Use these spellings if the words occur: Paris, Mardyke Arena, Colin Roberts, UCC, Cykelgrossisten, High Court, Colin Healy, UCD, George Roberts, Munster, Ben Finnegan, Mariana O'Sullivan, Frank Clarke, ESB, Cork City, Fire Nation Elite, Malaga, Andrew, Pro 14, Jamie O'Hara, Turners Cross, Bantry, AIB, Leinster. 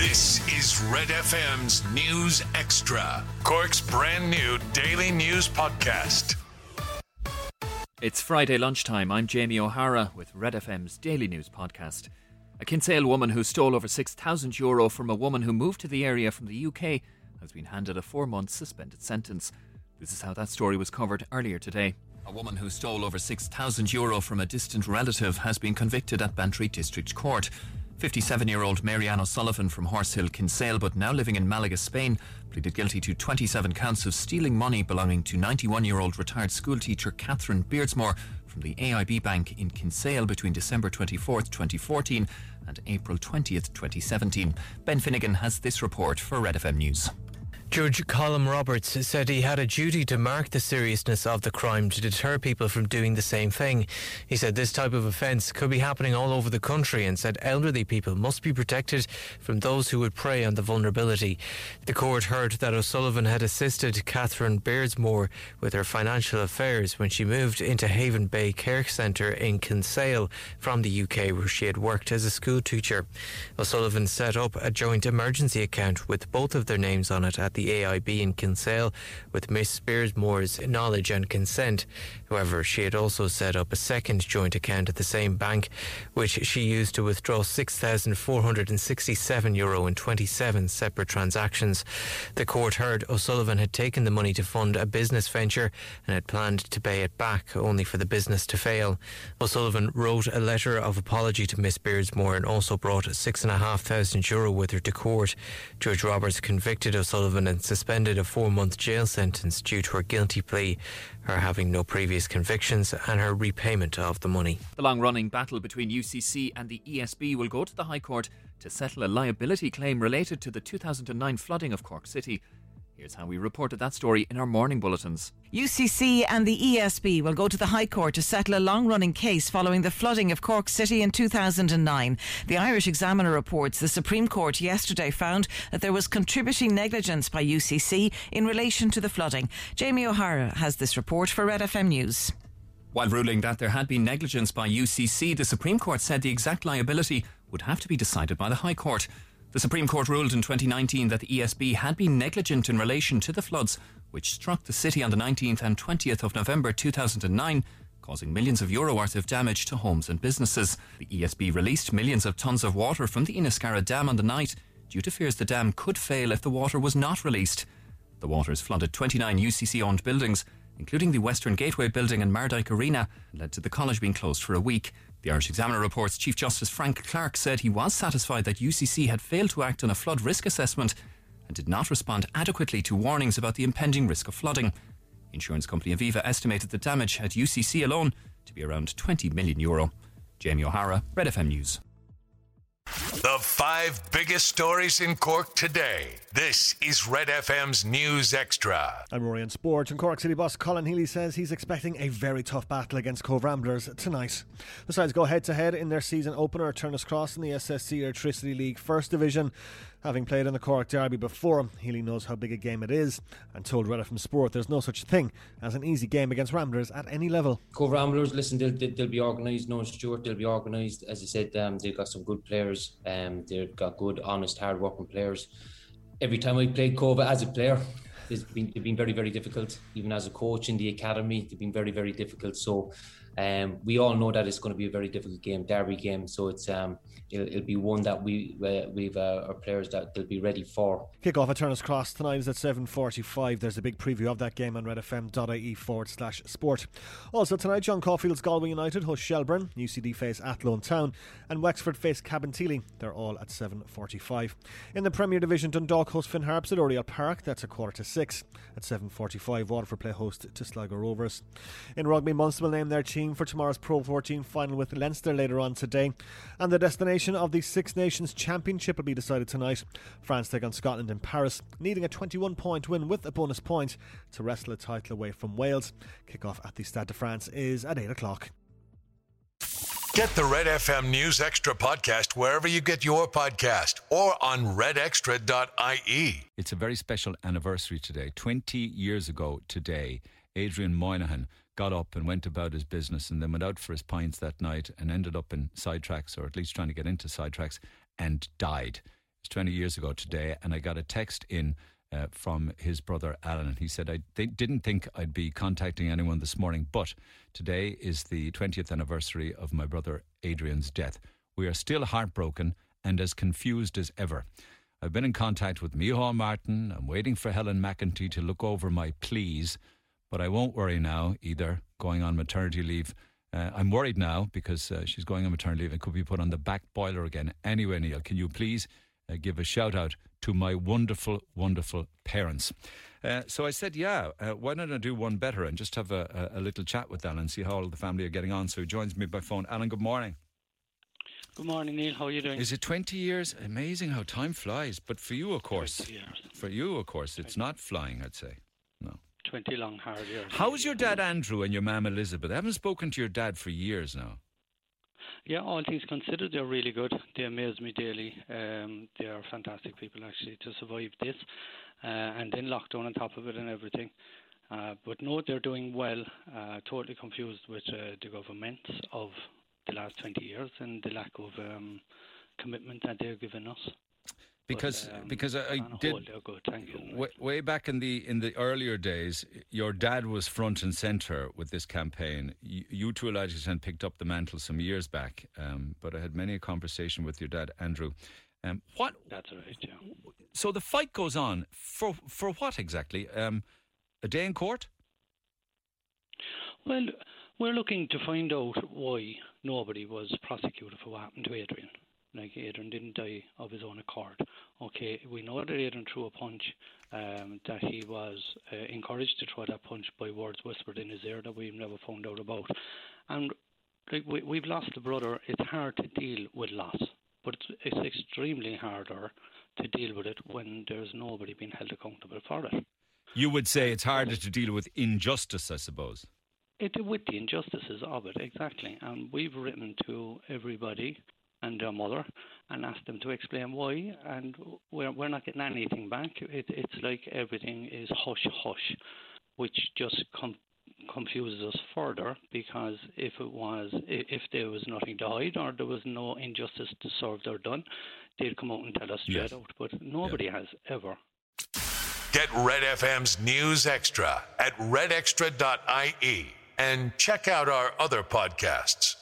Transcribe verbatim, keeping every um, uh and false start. This is Red F M's News Extra, Cork's brand new daily news podcast. It's Friday lunchtime. I'm Jamie O'Hara with Red F M's Daily News Podcast. A Kinsale woman who stole over six thousand euro from a woman who moved to the area from the U K has been handed a four-month suspended sentence. This is how that story was covered earlier today. A woman who stole over six thousand euro from a distant relative has been convicted at Bantry District Court. fifty-seven-year-old Mariana O'Sullivan from Horsehill, Kinsale, but now living in Malaga, Spain, pleaded guilty to twenty-seven counts of stealing money belonging to ninety-one-year-old retired schoolteacher Catherine Beardsmore from the A I B Bank in Kinsale between December twenty-fourth, twenty fourteen and April twentieth, twenty seventeen. Ben Finnegan has this report for Red F M News. Judge Colin Roberts said he had a duty to mark the seriousness of the crime to deter people from doing the same thing. He said this type of offence could be happening all over the country and said elderly people must be protected from those who would prey on the vulnerability. The court heard that O'Sullivan had assisted Catherine Beardsmore with her financial affairs when she moved into Haven Bay Care Centre in Kinsale from the U K, where she had worked as a school teacher. O'Sullivan set up a joint emergency account with both of their names on it at the the A I B in Kinsale with Miss Beardsmore's knowledge and consent. However, she had also set up a second joint account at the same bank, which she used to withdraw six thousand four hundred sixty-seven euro in twenty-seven separate transactions. The court heard O'Sullivan had taken the money to fund a business venture and had planned to pay it back, only for the business to fail. O'Sullivan wrote a letter of apology to Miss Beardsmore and also brought six thousand five hundred euro with her to court. George Roberts convicted O'Sullivan and suspended a four-month jail sentence due to her guilty plea, her having no previous convictions and her repayment of the money. The long-running battle between U C C and the E S B will go to the High Court to settle a liability claim related to the two thousand nine flooding of Cork City. Here's how we reported that story in our morning bulletins. U C C and the E S B will go to the High Court to settle a long-running case following the flooding of Cork City in two thousand nine. The Irish Examiner reports the Supreme Court yesterday found that there was contributing negligence by U C C in relation to the flooding. Jamie O'Hara has this report for Red F M News. While ruling that there had been negligence by U C C, the Supreme Court said the exact liability would have to be decided by the High Court. The Supreme Court ruled in twenty nineteen that the E S B had been negligent in relation to the floods which struck the city on the nineteenth and twentieth of November two thousand nine, causing millions of euro worth of damage to homes and businesses. The E S B released millions of tonnes of water from the Iniscara Dam on the night due to fears the dam could fail if the water was not released. The waters flooded twenty-nine U C C-owned buildings, including the Western Gateway building and Mardyke Arena, and led to the college being closed for a week. The Irish Examiner reports Chief Justice Frank Clarke said he was satisfied that U C C had failed to act on a flood risk assessment and did not respond adequately to warnings about the impending risk of flooding. Insurance company Aviva estimated the damage at U C C alone to be around twenty million euro. Jamie O'Hara, Red F M News. The five biggest stories in Cork today. This is Red F M's News Extra. I'm Rory on Sports, and Cork City boss Colin Healy says he's expecting a very tough battle against Cobh Ramblers tonight. The sides go head-to-head in their season opener at Turners Cross in the S S C Electricity League First Division. Having played in the Cork Derby before, Healy knows how big a game it is and told Red F M Sport there's no such thing as an easy game against Ramblers at any level. Cobh Ramblers, listen, they'll, they'll be organised, no Stuart, they'll be organised. As I said, um, they've got some good players. Um, they've got good, honest, hard-working players. Every time I played Cobh as a player, it's been, they've been very, very difficult. Even as a coach in the academy, they've been very, very difficult. So um, we all know that it's going to be a very difficult game, derby game. So it's um, it'll, it'll be one that we uh, we've uh, our players that they'll be ready for. Kick-off at Turners Cross tonight is at seven forty-five. There's a big preview of that game on redfm.ie forward slash sport. Also tonight, John Caulfield's Galway United host Shelbourne, U C D face Athlone Town, and Wexford face Cabinteely. They're all at seven forty-five. In the Premier Division, Dundalk host Finn Harps at Oriel Park. That's a quarter to six. At seven forty-five, Waterford play host to Sligo Rovers. In rugby, Munster will name their team for tomorrow's Pro fourteen final with Leinster later on today, and the destination of the Six Nations Championship will be decided tonight. France take on Scotland in Paris, needing a twenty-one point win with a bonus point to wrestle a title away from Wales. Kick-off at the Stade de France is at eight o'clock. Get the Red F M News Extra podcast wherever you get your podcast or on red extra dot I E. It's a very special anniversary today. twenty years ago today, Adrian Moynihan got up and went about his business and then went out for his pints that night and ended up in Sidetrax, or at least trying to get into Sidetrax, and died. twenty years ago today, and I got a text in uh, from his brother Alan, and he said, I th- didn't think I'd be contacting anyone this morning, but today is the twentieth anniversary of my brother Adrian's death. We are still heartbroken and as confused as ever. I've been in contact with Micheál Martin. I'm waiting for Helen McEntee to look over my pleas, but I won't worry now either, going on maternity leave. Uh, I'm worried now because uh, she's going on maternity leave and could be put on the back boiler again. Anyway, Neil, can you please uh, give a shout out to my wonderful, wonderful parents? Uh, so I said, yeah, uh, why don't I do one better and just have a, a, a little chat with Alan, see how all the family are getting on. So he joins me by phone. Alan, good morning. Good morning, Neil. How are you doing? Is it twenty years? Amazing how time flies. But for you, of course, for you, of course, it's not flying, I'd say. No. twenty long, hard years. How's your dad, Andrew, and your mum, Elizabeth? I haven't spoken to your dad for years now. Yeah, all things considered, they're really good. They amaze me daily. Um, they are fantastic people, actually, to survive this. Uh, and then lockdown on top of it and everything. Uh, but no, they're doing well. Uh, totally confused with uh, the government of the last twenty years and the lack of um, commitment that they're giving us. Because but, um, because I, I did good, thank you. Way, way back in the in the earlier days, your dad was front and centre with this campaign. You, you to a large extent picked up the mantle some years back, um, but I had many a conversation with your dad, Andrew. Um, what? That's right. Yeah. So the fight goes on for for what exactly? Um, a day in court? Well, we're looking to find out why nobody was prosecuted for what happened to Adrian. Like, Adrian didn't die of his own accord. Okay, we know that Adrian threw a punch, um, that he was uh, encouraged to throw that punch by words whispered in his ear that we've never found out about. And like, we, we've lost a brother. It's hard to deal with loss, but it's, it's extremely harder to deal with it when there's nobody being held accountable for it. You would say it's harder to deal with injustice, I suppose. It, with the injustices of it, exactly. And we've written to everybody and their mother and asked them to explain why, and we're we're not getting anything back. It, it's like everything is hush-hush, which just com- confuses us further, because if it was, if there was nothing to hide or there was no injustice to served or done, they'd come out and tell us straight yes. out, but nobody yeah. has ever. Get Red F M's News Extra at red extra dot I E and check out our other podcasts.